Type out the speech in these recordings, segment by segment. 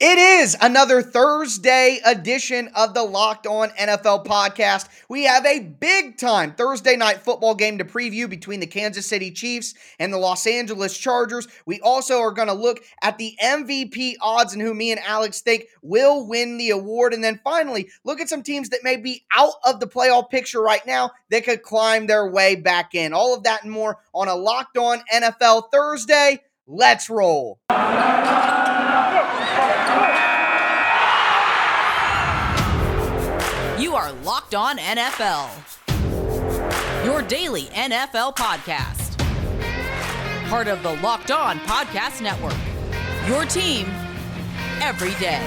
It is another Thursday edition of the Locked On NFL podcast. We have a big-time Thursday night football game to preview between the Kansas City Chiefs and the Los Angeles Chargers. We also are going to look at the MVP odds and who me and Alex think will win the award. And then finally, look at some teams that may be out of the playoff picture right now that could climb their way back in. All of that and more on a Locked On NFL Thursday. Let's roll. You are Locked On NFL, your daily NFL podcast. Part of the Locked On Podcast Network, your team every day.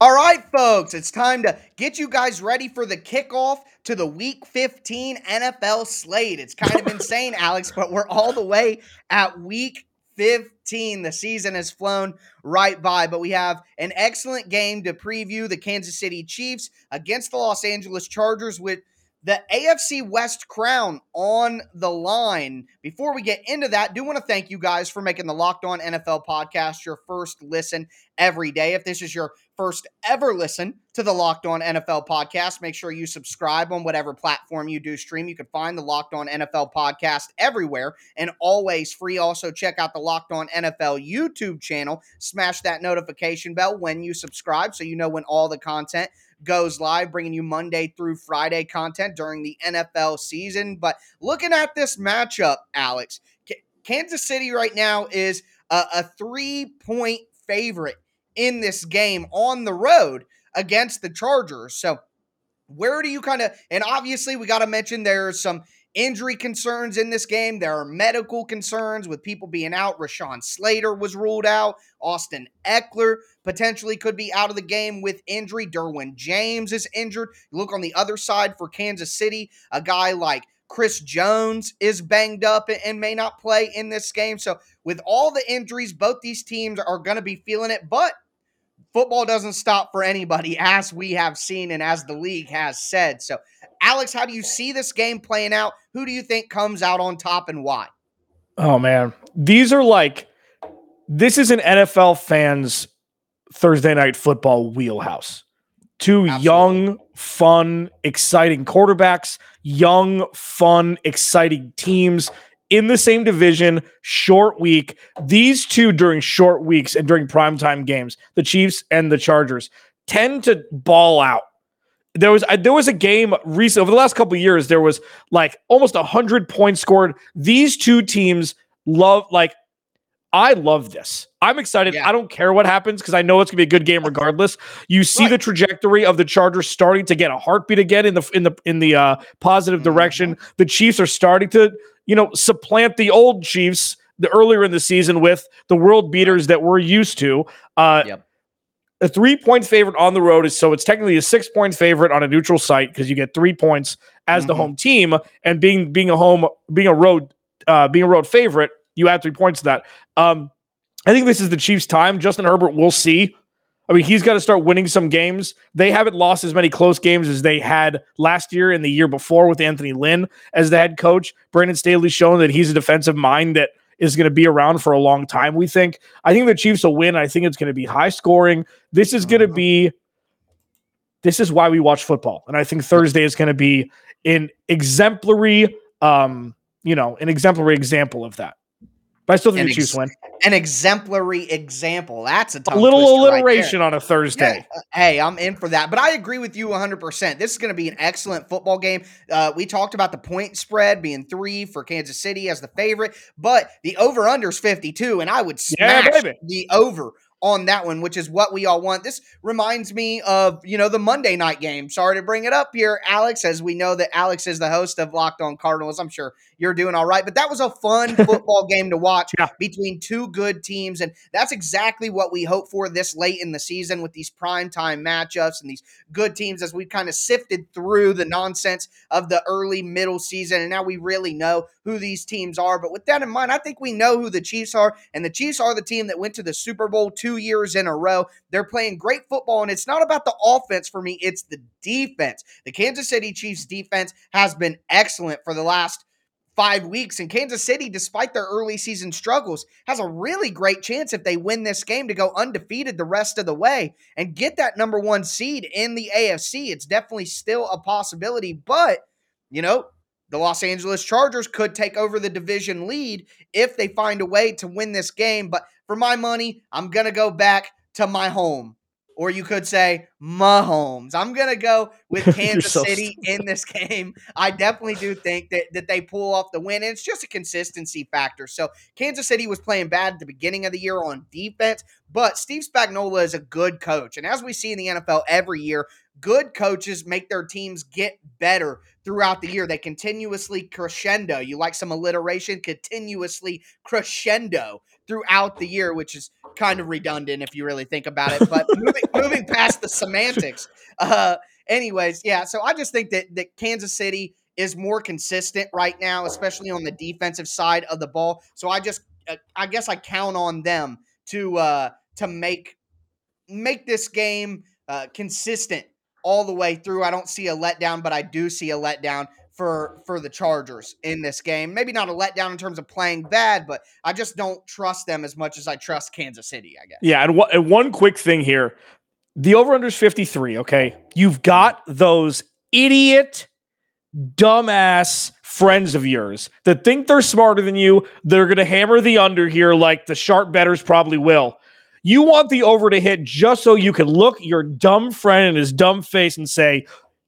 All right, folks, it's time to get you guys ready for the kickoff to the Week 15 NFL slate. It's kind of insane, Alex, but we're all the way at Week 15. The season has flown right by, but we have an excellent game to preview. The Kansas City Chiefs against the Los Angeles Chargers with the AFC West crown on the line. Before we get into that, I do want to thank you guys for making the Locked On NFL podcast your first listen every day. If this is your first ever listen to the Locked On NFL podcast, make sure you subscribe on whatever platform you do stream. You can find the Locked On NFL podcast everywhere and always free. Also, check out the Locked On NFL YouTube channel. Smash that notification bell when you subscribe so you know when all the content goes live, bringing you Monday through Friday content during the NFL season. But looking at this matchup, Alex, Kansas City right now is a 3-point favorite in this game on the road against the Chargers. So where do you kind of, and obviously we got to mention there's some injury concerns in this game. There are medical concerns with people being out. Rashawn Slater was ruled out. Austin Ekeler potentially could be out of the game with injury. Derwin James is injured. You look on the other side for Kansas City, a guy like Chris Jones is banged up and may not play in this game. So with all the injuries, both these teams are going to be feeling it, but football doesn't stop for anybody, as we have seen and as the league has said. So, Alex, how do you see this game playing out? Who do you think comes out on top and why? Oh, man. This is an NFL fan's Thursday night football wheelhouse. Two Absolutely. Young, fun, exciting quarterbacks, young, fun, exciting teams in the same division, short week. These two during short weeks and during primetime games, the Chiefs and the Chargers, tend to ball out. There was a game recently, over the last couple of years, there was like almost 100 points scored. These two teams I love this. I'm excited. Yeah. I don't care what happens because I know it's going to be a good game regardless. You see the trajectory of the Chargers starting to get a heartbeat again in the positive direction. The Chiefs are starting to, supplant the old Chiefs the earlier in the season with the world beaters that we're used to. A 3-point favorite on the road is, so it's technically a 6-point favorite on a neutral site because you get 3 points as the home team, and being a road favorite, you add 3 points to that. I think this is the Chiefs' time. Justin Herbert, we'll see. I mean, he's got to start winning some games. They haven't lost as many close games as they had last year and the year before with Anthony Lynn as the head coach. Brandon Staley's shown that he's a defensive mind that is going to be around for a long time, we think. I think the Chiefs will win. I think it's going to be high scoring. This is why we watch football. And I think Thursday is going to be an exemplary, example of that. But I still think the Chiefs win. An exemplary example. That's a tongue twister alliteration right there. On a Thursday. Yeah. Hey, I'm in for that. But I agree with you 100%. This is going to be an excellent football game. We talked about the point spread being 3 for Kansas City as the favorite, but the over-under is 52, and I would smash the over on that one, which is what we all want. This reminds me of, the Monday night game. Sorry to bring it up here, Alex, as we know that Alex is the host of Locked On Cardinals. I'm sure you're doing all right, but that was a fun football game to watch between two good teams, and that's exactly what we hope for this late in the season with these primetime matchups and these good teams as we kind of sifted through the nonsense of the early middle season, and now we really know who these teams are. But with that in mind, I think we know who the Chiefs are, and the Chiefs are the team that went to the Super Bowl 2 years in a row. They're playing great football, and it's not about the offense for me. It's the defense. The Kansas City Chiefs defense has been excellent for the last 5 weeks. And Kansas City, despite their early season struggles, has a really great chance if they win this game to go undefeated the rest of the way and get that number one seed in the AFC. It's definitely still a possibility, but, you know, the Los Angeles Chargers could take over the division lead if they find a way to win this game. But for my money, I'm going to go back to my home. Or you could say, Mahomes. I'm going to go with Kansas City in this game. I definitely do think that they pull off the win. And it's just a consistency factor. So Kansas City was playing bad at the beginning of the year on defense. But Steve Spagnuolo is a good coach. And as we see in the NFL every year, good coaches make their teams get better throughout the year. They continuously crescendo. You like some alliteration? Continuously crescendo throughout the year, which is kind of redundant if you really think about it. But moving past the semantics. Anyways, yeah, so I just think that Kansas City is more consistent right now, especially on the defensive side of the ball. So I just I guess I count on them to make this game consistent all the way through. I don't see a letdown, but I do see a letdown for the Chargers in this game. Maybe not a letdown in terms of playing bad, but I just don't trust them as much as I trust Kansas City, I guess. Yeah, and one quick thing here. The over-under is 53, okay? You've got those idiot, dumbass friends of yours that think they're smarter than you. They're going to hammer the under here like the sharp bettors probably will. You want the over to hit just so you can look your dumb friend in his dumb face and say,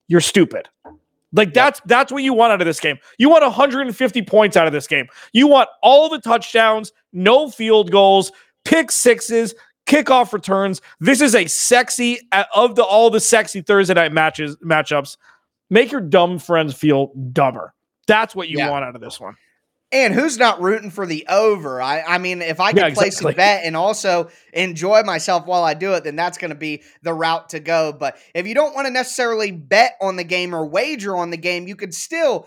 you're stupid. Like, that's what you want out of this game. You want 150 points out of this game. You want all the touchdowns, no field goals, pick sixes, kickoff returns. This is a sexy, all the sexy Thursday night matchups. Make your dumb friends feel dumber. That's what you want out of this one. And who's not rooting for the over? I mean, if I can place a bet and also enjoy myself while I do it, then that's going to be the route to go. But if you don't want to necessarily bet on the game or wager on the game, you could still,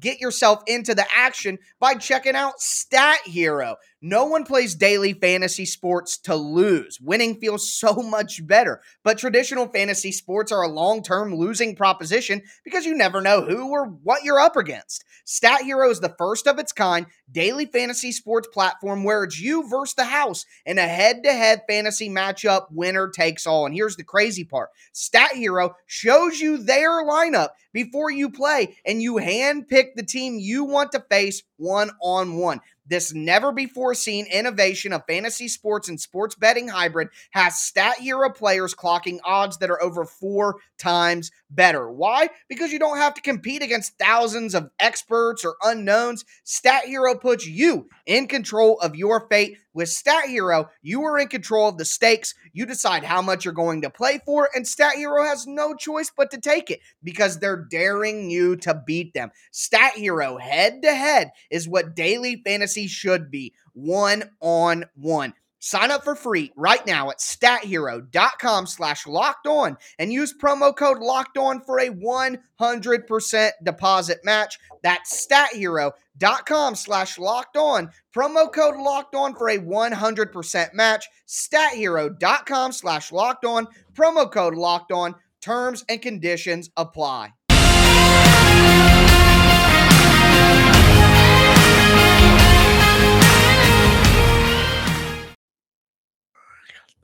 get yourself into the action by checking out StatHero. No one plays daily fantasy sports to lose. Winning feels so much better, but traditional fantasy sports are a long-term losing proposition because you never know who or what you're up against. StatHero is the first of its kind daily fantasy sports platform where it's you versus the house in a head-to-head fantasy matchup, winner takes all. And here's the crazy part. StatHero shows you their lineup before you play, and you handpick the team you want to face one-on-one. This never-before-seen innovation of fantasy sports and sports betting hybrid has StatHero players clocking odds that are over 4 times better. Why? Because you don't have to compete against thousands of experts or unknowns. StatHero puts you in control of your fate. With StatHero, you are in control of the stakes. You decide how much you're going to play for, and StatHero has no choice but to take it because they're daring you to beat them. StatHero head-to-head is what daily fantasy should be, one-on-one. Sign up for free right now at stathero.com/lockedon and use promo code LOCKEDON for a 100% deposit match. That's stathero.com/lockedon. Promo code LOCKEDON for a 100% match. Stathero.com/lockedon. Promo code LOCKEDON. Terms and conditions apply.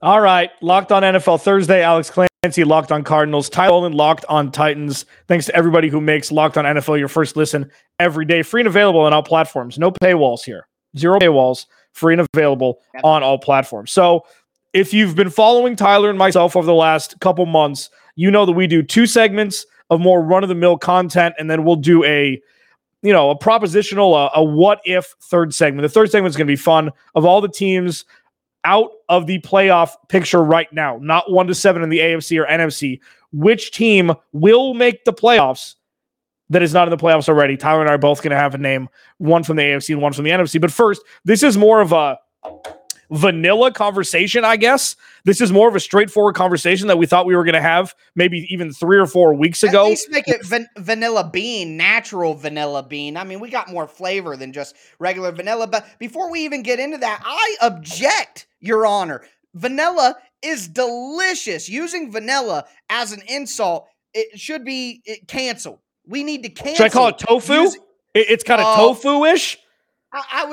All right, Locked On NFL Thursday, Alex Clancy, Locked On Cardinals, Ty Dolan, Locked On Titans. Thanks to everybody who makes Locked On NFL your first listen every day. Free and available on all platforms. No paywalls here. Zero paywalls. Free and available on all platforms. So if you've been following Tyler and myself over the last couple months, you know that we do 2 segments of more run-of-the-mill content, and then we'll do a propositional, a what-if third segment. The third segment is going to be fun. Of all the teams out of the playoff picture right now, not 1-7 in the AFC or NFC, which team will make the playoffs that is not in the playoffs already? Tyler and I are both going to have a name, one from the AFC and one from the NFC. But first, this is more of a vanilla conversation, I guess. This is more of a straightforward conversation that we thought we were going to have maybe even 3 or 4 weeks ago. At least make it vanilla bean, natural vanilla bean. I mean, we got more flavor than just regular vanilla. But before we even get into that, I object, Your Honor. Vanilla is delicious. Using vanilla as an insult, it should be canceled. We need to cancel. Should I call it tofu? It's kind of tofu-ish. I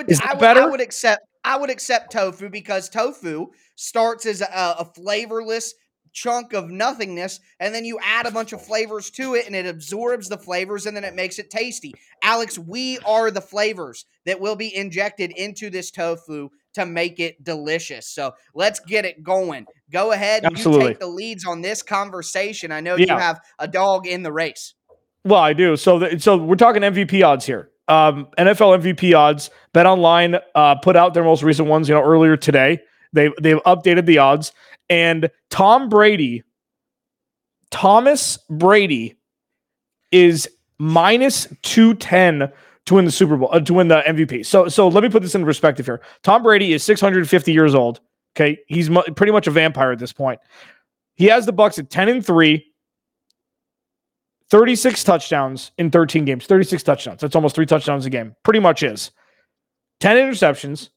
would accept tofu, because tofu starts as a flavorless chunk of nothingness, and then you add a bunch of flavors to it, and it absorbs the flavors, and then it makes it tasty. Alex, we are the flavors that will be injected into this tofu to make it delicious. So let's get it going. Go ahead and you take the leads on this conversation. I know you have a dog in the race. Well, I do. So we're talking MVP odds here. NFL MVP odds. BetOnline put out their most recent ones, earlier today. They've updated the odds. And Thomas Brady is minus 210 to win the Super Bowl, to win the MVP. So let me put this in perspective here. Tom Brady is 650 years old. Okay. He's pretty much a vampire at this point. He has the Bucs at 10-3, 36 touchdowns in 13 games, 36 touchdowns. That's almost 3 touchdowns a game. Pretty much is 10 interceptions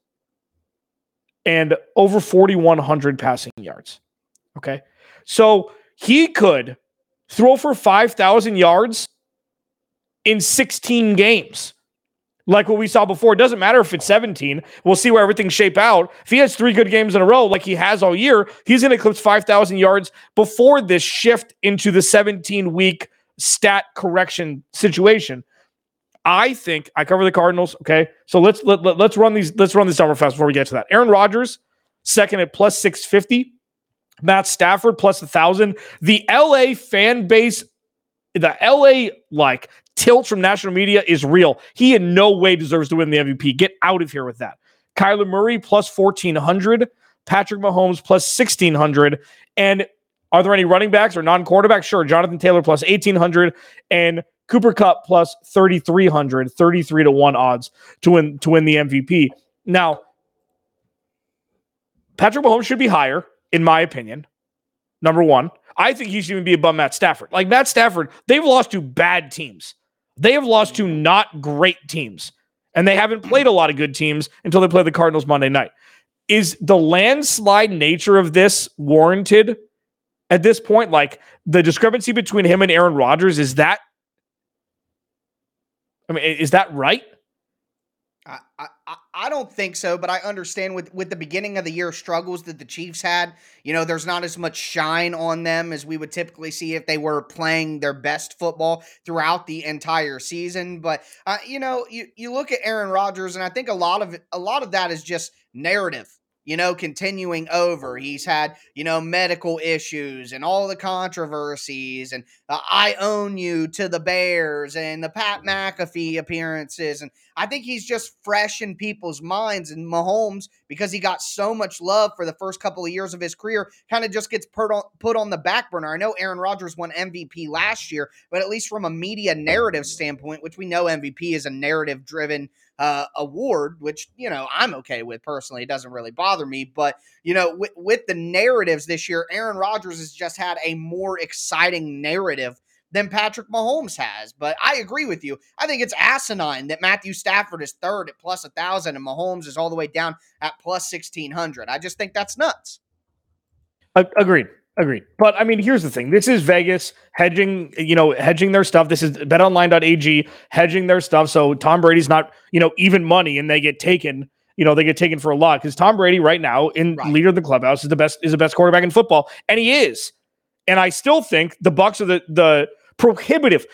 and over 4,100 passing yards. Okay. So he could throw for 5,000 yards in 16 games. Like what we saw before. It doesn't matter if it's 17. We'll see where everything shapes out. If he has 3 good games in a row, like he has all year, he's going to eclipse 5,000 yards before this shift into the 17-week stat correction situation. I think I cover the Cardinals. Okay, so let's run these. Let's run this down real fast before we get to that. Aaron Rodgers, second at plus 650. Matt Stafford plus 1,000. The LA fan base, the LA tilt from national media is real. He in no way deserves to win the MVP. Get out of here with that. Kyler Murray plus 1,400. Patrick Mahomes plus 1,600. And are there any running backs or non-quarterbacks? Sure. Jonathan Taylor plus 1,800. And Cooper Kupp plus 3,300. 33-1 odds to win the MVP. Now, Patrick Mahomes should be higher, in my opinion. Number one. I think he should even be above Matt Stafford. Like Matt Stafford, they've lost to bad teams. They have lost to not great teams. And they haven't played a lot of good teams until they play the Cardinals Monday night. Is the landslide nature of this warranted at this point? Like the discrepancy between him and Aaron Rodgers, is that right? I don't think so, but I understand with the beginning of the year struggles that the Chiefs had, there's not as much shine on them as we would typically see if they were playing their best football throughout the entire season. But you look at Aaron Rodgers, and I think a lot of that is just narrative. Continuing over. He's had, medical issues and all the controversies and the I own you to the Bears and the Pat McAfee appearances. And I think he's just fresh in people's minds. And Mahomes, because he got so much love for the first couple of years of his career, kind of just gets put on the back burner. I know Aaron Rodgers won MVP last year, but at least from a media narrative standpoint, which we know MVP is a narrative-driven award, which, I'm okay with personally. It doesn't really bother me. But, with the narratives this year, Aaron Rodgers has just had a more exciting narrative than Patrick Mahomes has. But I agree with you. I think it's asinine that Matthew Stafford is third at plus 1,000 and Mahomes is all the way down at plus 1,600. I just think that's nuts. Agreed. But I mean, here's the thing. This is Vegas hedging their stuff. This is betonline.ag hedging their stuff. So Tom Brady's not, even money, and they get taken for a lot, because Tom Brady right now leader of the clubhouse is the best quarterback in football. And he is. And I still think the Bucs are the prohibitive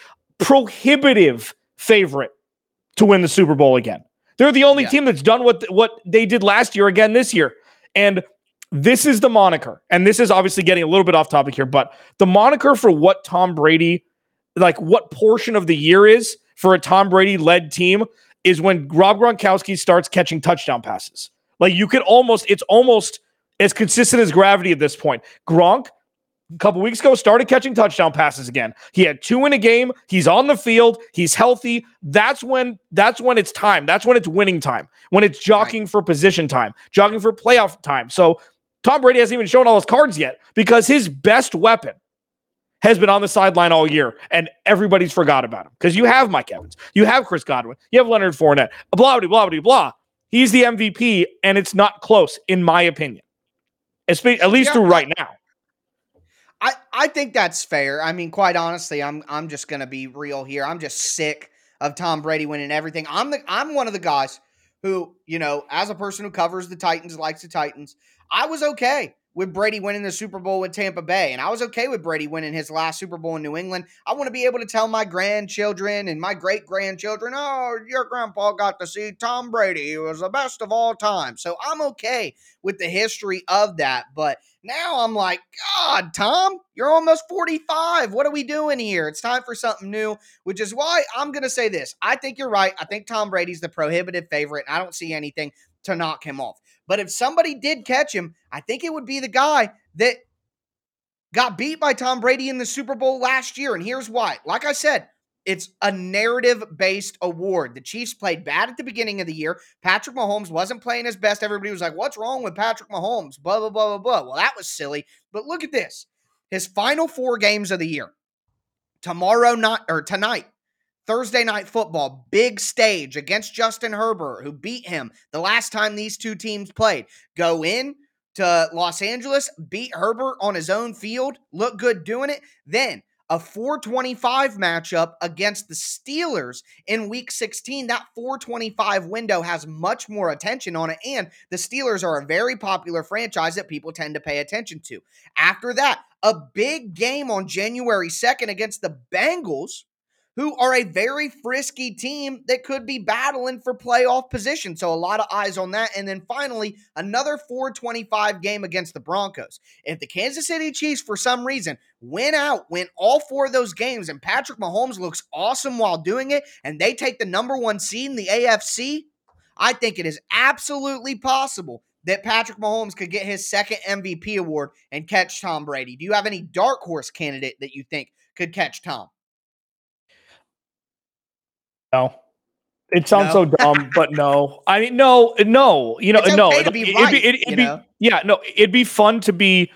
favorite to win the Super Bowl again. They're the only team that's done what they did last year again this year. And this is the moniker, and this is obviously getting a little bit off topic here, but the moniker for what Tom Brady, what portion of the year is for a Tom Brady-led team, is when Rob Gronkowski starts catching touchdown passes. It's almost as consistent as gravity at this point. Gronk, a couple weeks ago, started catching touchdown passes again. He had 2 in a game. He's on the field. He's healthy. That's when it's time. That's when it's winning time, when it's jockeying for position time, jockeying for playoff time. So Tom Brady hasn't even shown all his cards yet, because his best weapon has been on the sideline all year, and everybody's forgot about him. Because you have Mike Evans, you have Chris Godwin, you have Leonard Fournette, blah, blah, blah, blah, blah. He's the MVP, and it's not close, in my opinion, at least through right now. I think that's fair. I mean, quite honestly, I'm just going to be real here. I'm just sick of Tom Brady winning everything. I'm one of the guys who, you know, as a person who covers the Titans, likes the Titans, I was okay with Brady winning the Super Bowl with Tampa Bay, and I was okay with Brady winning his last Super Bowl in New England. I want to be able to tell my grandchildren and my great-grandchildren, oh, your grandpa got to see Tom Brady. He was the best of all time. So I'm okay with the history of that, but now I'm like, God, Tom, you're almost 45. What are we doing here? It's time for something new, which is why I'm going to say this. I think you're right. I think Tom Brady's the prohibitive favorite, and I don't see anything to knock him off. But if somebody did catch him, I think it would be the guy that got beat by Tom Brady in the Super Bowl last year. And here's why. Like I said, it's a narrative-based award. The Chiefs played bad at the beginning of the year. Patrick Mahomes wasn't playing his best. Everybody was like, what's wrong with Patrick Mahomes? Blah, blah, blah, blah, blah. Well, that was silly. But look at this. His final four games of the year. Tonight. Thursday Night Football, big stage against Justin Herbert, who beat him the last time these two teams played. Go in to Los Angeles, beat Herbert on his own field, look good doing it. Then a 425 matchup against the Steelers in Week 16. That 425 window has much more attention on it, and the Steelers are a very popular franchise that people tend to pay attention to. After that, a big game on January 2nd against the Bengals, who are a very frisky team that could be battling for playoff position. So a lot of eyes on that. And then finally, another 425 game against the Broncos. If the Kansas City Chiefs, for some reason, win all four of those games, and Patrick Mahomes looks awesome while doing it, and they take the number one seed in the AFC, I think it is absolutely possible that Patrick Mahomes could get his second MVP award and catch Tom Brady. Do you have any dark horse candidate that you think could catch Tom? No, it sounds so dumb, but no. I mean, no. You know, it's okay no. It'd be right, it'd be fun to be,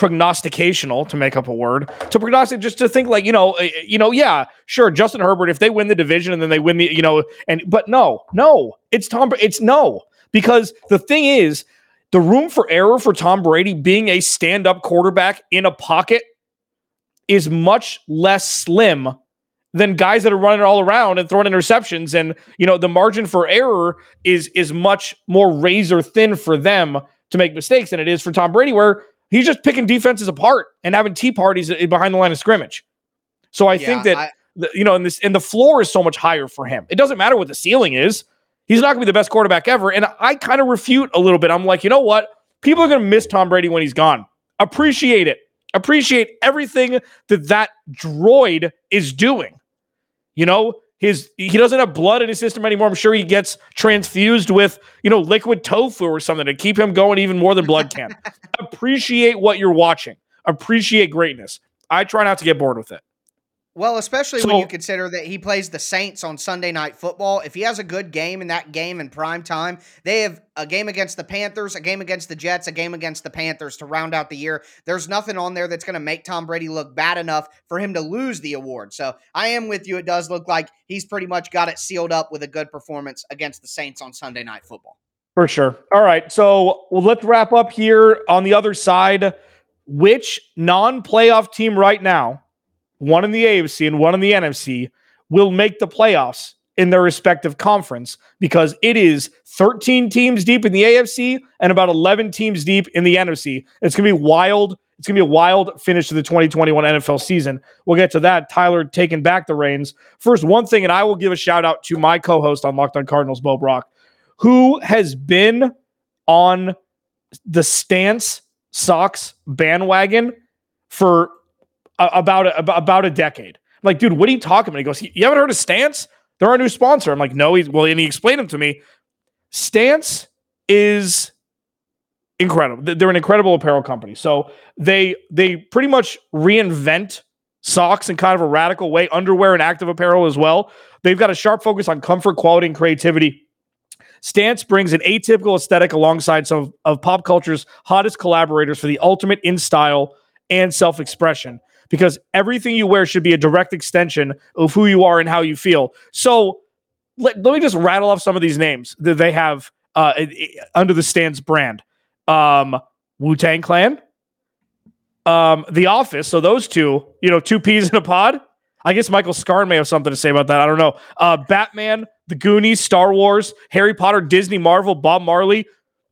prognosticational, to make up a word, to prognosticate, just to think like, yeah, sure, Justin Herbert, if they win the division and then they win the, because the thing is, the room for error for Tom Brady being a stand-up quarterback in a pocket is much less slim than guys that are running all around and throwing interceptions. And, the margin for error is much more razor thin for them to make mistakes than it is for Tom Brady, where he's just picking defenses apart and having tea parties behind the line of scrimmage. So I think that, and the floor is so much higher for him. It doesn't matter what the ceiling is. He's not going to be the best quarterback ever. And I kind of refute a little bit. I'm like, you know what? People are going to miss Tom Brady when he's gone. Appreciate it. Appreciate everything that droid is doing. He doesn't have blood in his system anymore. I'm sure he gets transfused with, liquid tofu or something to keep him going even more than blood can. Appreciate what you're watching. Appreciate greatness. I try not to get bored with it. Well, especially when you consider that he plays the Saints on Sunday Night Football. If he has a good game in that game in prime time, they have a game against the Panthers, a game against the Jets, a game against the Panthers to round out the year. There's nothing on there that's going to make Tom Brady look bad enough for him to lose the award. So I am with you. It does look like he's pretty much got it sealed up with a good performance against the Saints on Sunday Night Football. For sure. All right. So let's wrap up here. On the other side, which non-playoff team right now, one in the AFC and one in the NFC, will make the playoffs in their respective conference, because it is 13 teams deep in the AFC and about 11 teams deep in the NFC. It's going to be wild. It's going to be a wild finish to the 2021 NFL season. We'll get to that. Tyler taking back the reins. First, one thing, and I will give a shout out to my co-host on Locked On Cardinals, Bo Brock, who has been on the Stance Sox bandwagon for about a decade. I'm like, dude, what are you talking about? He goes, you haven't heard of Stance? They're our new sponsor. I'm like, no, and he explained them to me. Stance is incredible. They're an incredible apparel company. So they pretty much reinvent socks in kind of a radical way, underwear and active apparel as well. They've got a sharp focus on comfort, quality, and creativity. Stance brings an atypical aesthetic alongside some of pop culture's hottest collaborators for the ultimate in style and self-expression, because everything you wear should be a direct extension of who you are and how you feel. So let me just rattle off some of these names that they have under the Stance brand. Wu-Tang Clan, The Office. So those two, two peas in a pod. I guess Michael Scarn may have something to say about that. I don't know. Batman, The Goonies, Star Wars, Harry Potter, Disney, Marvel, Bob Marley.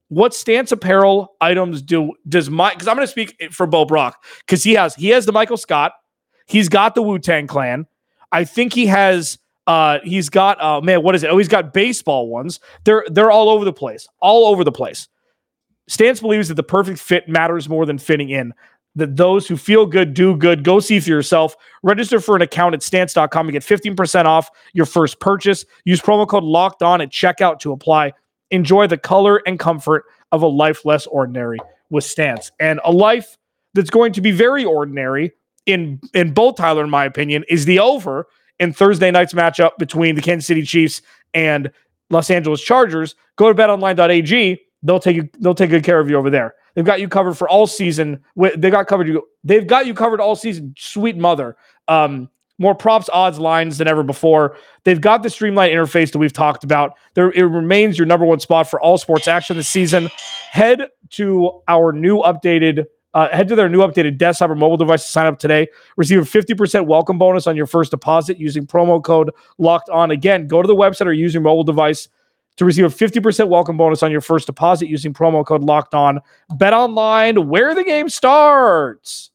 What Stance apparel items does Mike? Because I'm going to speak for Bo Brock because he has the Michael Scott. He's got the Wu-Tang Clan. I think he has. He's got. Oh man, what is it? Oh, he's got baseball ones. They're all over the place. All over the place. Stance believes that the perfect fit matters more than fitting in. That those who feel good do good. Go see for yourself. Register for an account at Stance.com and get 15% off your first purchase. Use promo code Locked On at checkout to apply. Enjoy the color and comfort of a life less ordinary with Stance. And a life that's going to be very ordinary in Bo Tyler, in my opinion, is the over in Thursday night's matchup between the Kansas City Chiefs and Los Angeles Chargers. Go to betonline.ag. They'll take good care of you over there. They've got you covered for all season. They've got you covered all season. Sweet mother. More props, odds, lines than ever before. They've got the streamlined interface that we've talked about. It remains your number one spot for all sports action this season. Head to their new updated desktop or mobile device to sign up today. Receive a 50% welcome bonus on your first deposit using promo code Locked On. Again, go to the website or use your mobile device to receive a 50% welcome bonus on your first deposit using promo code Locked On. Bet online, where the game starts.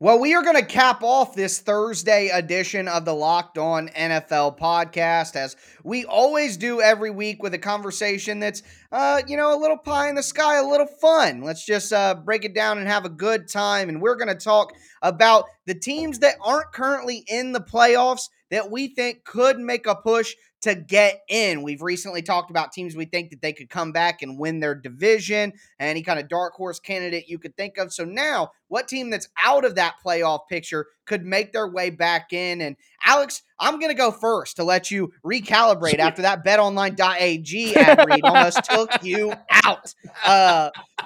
Well, we are going to cap off this Thursday edition of the Locked On NFL podcast, as we always do every week, with a conversation that's, a little pie in the sky, a little fun. Let's just break it down and have a good time. And we're going to talk about the teams that aren't currently in the playoffs that we think could make a push to get in. We've recently talked about teams we think that they could come back and win their division, any kind of dark horse candidate you could think of. So now, what team that's out of that playoff picture could make their way back in? And Alex, I'm going to go first to let you recalibrate after that betonline.ag ad read almost took you out.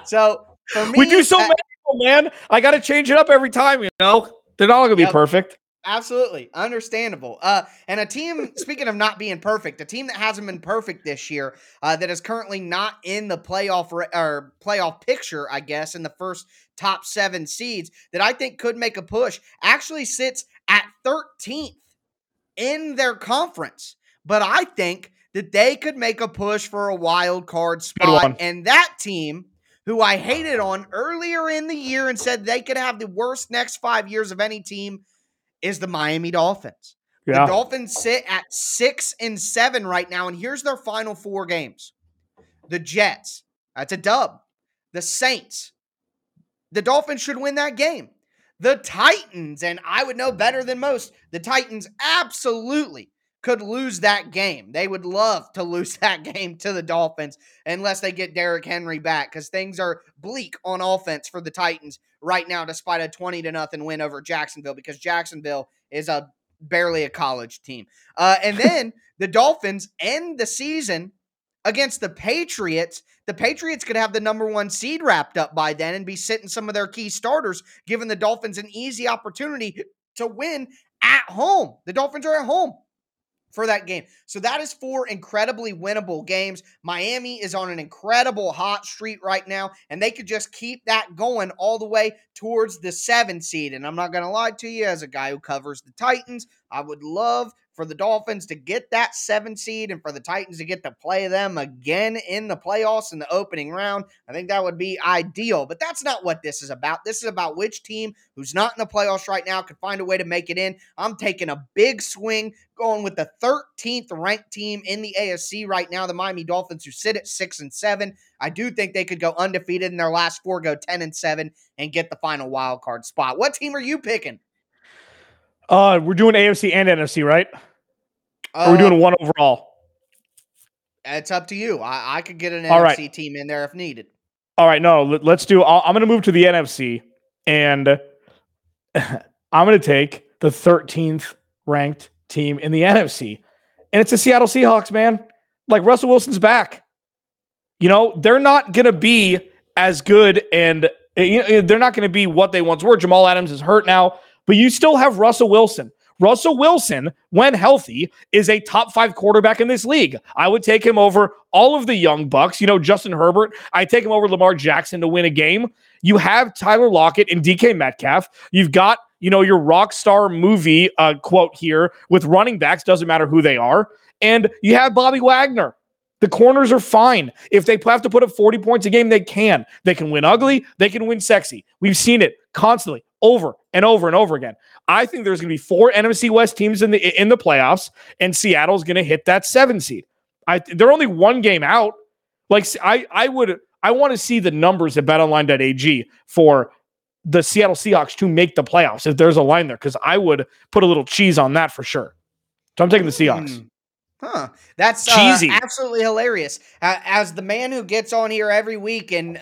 So for me, we do so many, man. I got to change it up every time, you know. They're not going to be perfect. Absolutely. Understandable. And a team, speaking of not being perfect, a team that hasn't been perfect this year, that is currently not in the playoff picture, I guess, in the first top 7 seeds that I think could make a push, actually sits at 13th in their conference. But I think that they could make a push for a wild card spot. And that team, who I hated on earlier in the year and said they could have the worst next 5 years of any team, is the Miami Dolphins. Yeah. The Dolphins sit at 6-7 right now, and here's their final 4 games. The Jets, that's a dub. The Saints, the Dolphins should win that game. The Titans, and I would know better than most, the Titans absolutely could lose that game. They would love to lose that game to the Dolphins unless they get Derrick Henry back, because things are bleak on offense for the Titans right now, despite a 20-0 win over Jacksonville, because Jacksonville is barely a college team. And then the Dolphins end the season against the Patriots. The Patriots could have the number 1 seed wrapped up by then and be sitting some of their key starters, giving the Dolphins an easy opportunity to win at home. The Dolphins are at home for that game. So that is 4 incredibly winnable games. Miami is on an incredible hot streak right now, and they could just keep that going all the way towards the 7 seed. And I'm not going to lie to you, as a guy who covers the Titans, I would love for the Dolphins to get that 7 seed and for the Titans to get to play them again in the playoffs in the opening round. I think that would be ideal, but that's not what this is about. This is about which team who's not in the playoffs right now could find a way to make it in. I'm taking a big swing, going with the 13th ranked team in the AFC right now, the Miami Dolphins, who sit at 6-7. I do think they could go undefeated in their last 4, go 10-7, and get the final wild card spot. What team are you picking? We're doing AFC and NFC, right? Or we're doing one overall. It's up to you. I could get an NFC team in there if needed. All right, no, let's do. I'm going to move to the NFC, and I'm going to take the 13th ranked team in the NFC, and it's the Seattle Seahawks. Man, like, Russell Wilson's back. You know, they're not going to be as good, and they're not going to be what they once were. Jamal Adams is hurt now. But you still have Russell Wilson. Russell Wilson, when healthy, is a top five quarterback in this league. I would take him over all of the young bucks. You know, Justin Herbert, I take him over Lamar Jackson to win a game. You have Tyler Lockett and DK Metcalf. You've got, you know, your rock star movie quote here with running backs, doesn't matter who they are. And you have Bobby Wagner. The corners are fine. If they have to put up 40 points a game, they can. They can win ugly. They can win sexy. We've seen it constantly, over and over and over again. I think there's going to be four NFC West teams in the playoffs, and Seattle's going to hit that 7 seed. They're only one game out. Like I want to see the numbers at BetOnline.ag for the Seattle Seahawks to make the playoffs if there's a line there, because I would put a little cheese on that for sure. So I'm taking the Seahawks. Huh. That's cheesy. Absolutely hilarious. As the man who gets on here every week and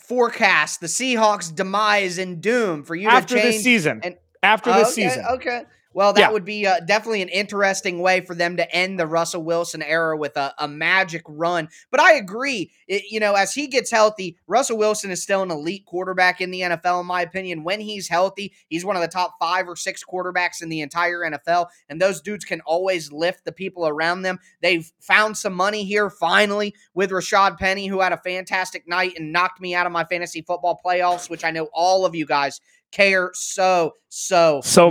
forecasts the Seahawks' demise and doom for you after to change this season. Okay. Well, that would be definitely an interesting way for them to end the Russell Wilson era with a magic run. But I agree. As he gets healthy, Russell Wilson is still an elite quarterback in the NFL, in my opinion. When he's healthy, he's one of the top 5 or 6 quarterbacks in the entire NFL, and those dudes can always lift the people around them. They've found some money here, finally, with Rashad Penny, who had a fantastic night and knocked me out of my fantasy football playoffs, which I know all of you guys care so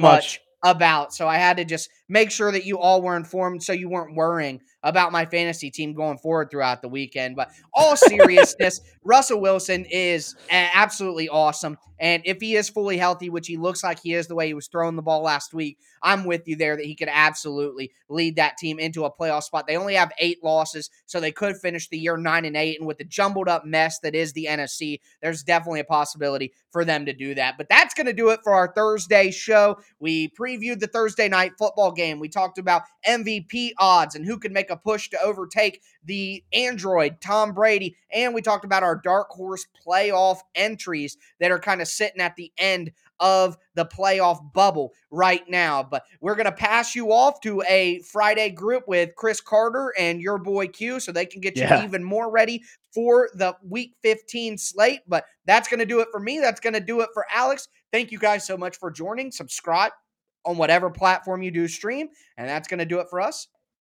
much. About. So I had to just make sure that you all were informed so you weren't worrying about my fantasy team going forward throughout the weekend. But all seriousness, Russell Wilson is absolutely awesome. And if he is fully healthy, which he looks like he is the way he was throwing the ball last week, I'm with you there that he could absolutely lead that team into a playoff spot. They only have 8 losses, so they could finish the year 9-8. And with the jumbled up mess that is the NFC, there's definitely a possibility for them to do that. But that's going to do it for our Thursday show. We previewed the Thursday night football game. We talked about MVP odds and who could make a push to overtake the android, Tom Brady. And we talked about our dark horse playoff entries that are kind of sitting at the end of the playoff bubble right now. But we're going to pass you off to a Friday group with Chris Carter and your boy Q so they can get you even more ready for the Week 15 slate. But that's going to do it for me. That's going to do it for Alex. Thank you guys so much for joining. Subscribe on whatever platform you do stream. And that's going to do it for us.